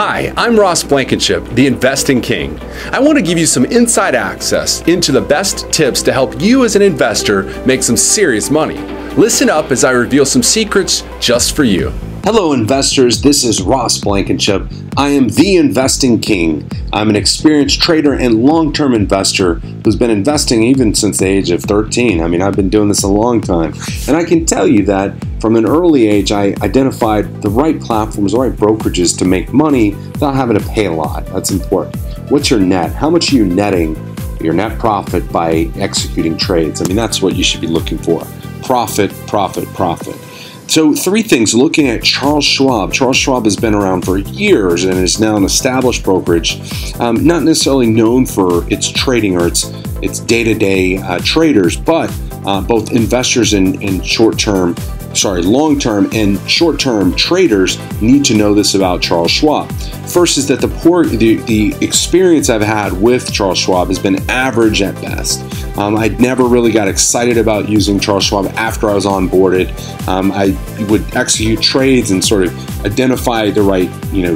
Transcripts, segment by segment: Hi, I'm Ross Blankenship, the Investing King. I want to give you some inside access into the best tips to help you as an investor make some serious money. Listen up as I reveal some secrets just for you. Hello investors, this is Ross Blankenship. I am the Investing King. I'm an experienced trader and long-term investor who's been investing even since the age of 13. I mean, I've been doing this a long time. And I can tell you that from an early age, I identified the right platforms, the right brokerages to make money without having to pay a lot. That's important. What's your net? How much are you netting your net profit by executing trades? I mean, that's what you should be looking for. Profit, profit, profit. So three things, looking at Charles Schwab. Charles Schwab has been around for years and is now an established brokerage, not necessarily known for its trading or its day-to-day traders, but both investors and long-term and short-term traders need to know this about Charles Schwab. First is that the experience I've had with Charles Schwab has been average at best. I never really got excited about using Charles Schwab after I was onboarded. I would execute trades and sort of identify the right,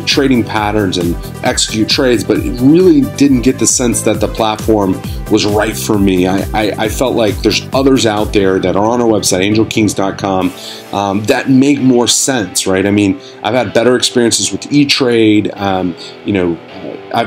trading patterns and execute trades, but it really didn't get the sense that the platform was right for me. I felt like there's others out there that are on our website, AngelKings.com, that make more sense, right? I mean, I've had better experiences with E-Trade. I've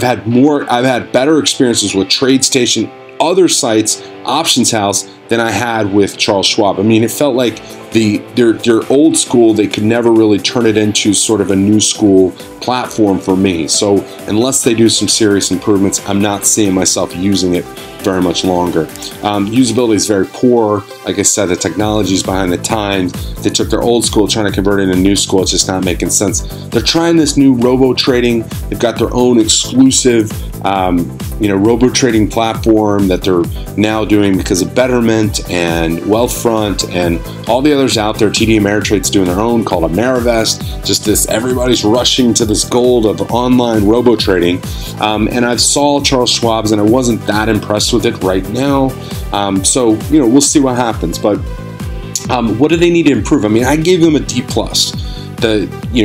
had better experiences with TradeStation, other sites, Options House, than I had with Charles Schwab. I mean, it felt like they're old school. They could never really turn it into sort of a new school platform for me. So unless they do some serious improvements, I'm not seeing myself using it very much longer. Usability is very poor. Like I said, the technology is behind the times. They took their old school, trying to convert it into new school. It's just not making sense. They're trying this new robo trading. They've got their own exclusive robo trading platform that they're now doing because of Betterment and Wealthfront and all the others out there. TD Ameritrade's doing their own called Amerivest. Just this, everybody's rushing to this gold of online robo trading. And I saw Charles Schwab's and I wasn't that impressed with it right now. So we'll see what happens. But what do they need to improve? I mean, I gave them a D+.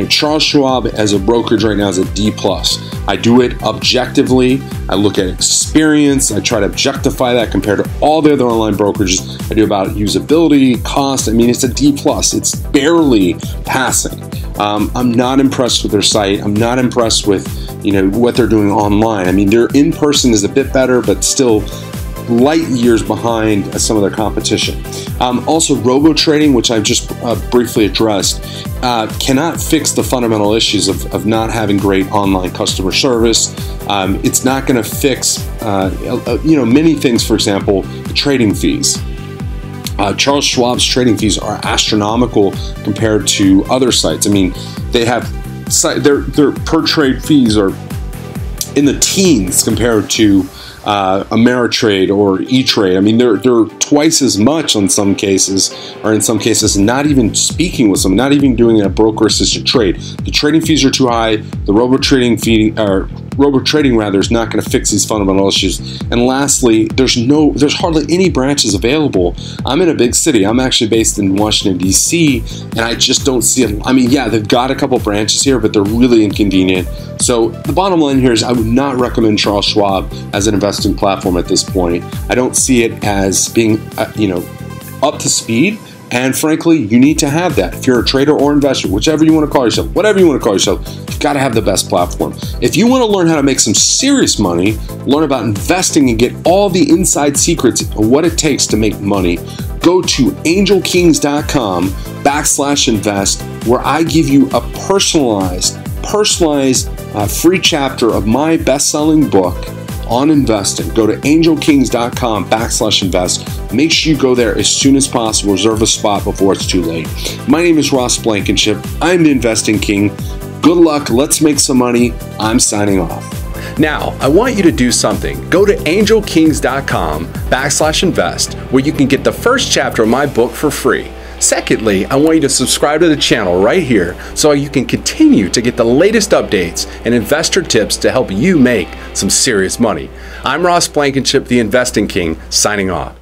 Charles Schwab as a brokerage right now is a D+. I do it objectively. I look at experience. I try to objectify that compared to all the other online brokerages. I do about usability, cost. I mean, it's a D+. It's barely passing. I'm not impressed with their site. I'm not impressed with what they're doing online. I mean, their in-person is a bit better, but still light years behind some of their competition. Also, robo trading, which I've just briefly addressed, cannot fix the fundamental issues of not having great online customer service. It's not going to fix many things. For example, the trading fees. Charles Schwab's trading fees are astronomical compared to other sites. I mean, they have their per trade fees are in the teens compared to Ameritrade or E-Trade. I mean, they're twice as much on some cases, or in some cases, not even speaking with someone, not even doing a broker-assisted trade. The trading fees are too high. The robo trading is not going to fix these fundamental issues. And lastly, there's hardly any branches available. I'm in a big city. I'm actually based in Washington, D.C., and I just don't see it. I mean, yeah, they've got a couple branches here, but they're really inconvenient. So the bottom line here is I would not recommend Charles Schwab as an investing platform at this point. I don't see it as being, up to speed. And frankly, you need to have that. If you're a trader or investor, whichever you want to call yourself, whatever you want to call yourself, you've got to have the best platform. If you want to learn how to make some serious money, learn about investing and get all the inside secrets of what it takes to make money, go to angelkings.com/invest, where I give you a personalized free chapter of my best-selling book on investing. Go to angelkings.com/invest. Make sure you go there as soon as possible. Reserve a spot before it's too late. My name is Ross Blankenship. I'm the Investing King. Good luck. Let's make some money. I'm signing off. Now, I want you to do something. Go to angelkings.com/invest, where you can get the first chapter of my book for free. Secondly, I want you to subscribe to the channel right here so you can continue to get the latest updates and investor tips to help you make some serious money. I'm Ross Blankenship, the Investing King, signing off.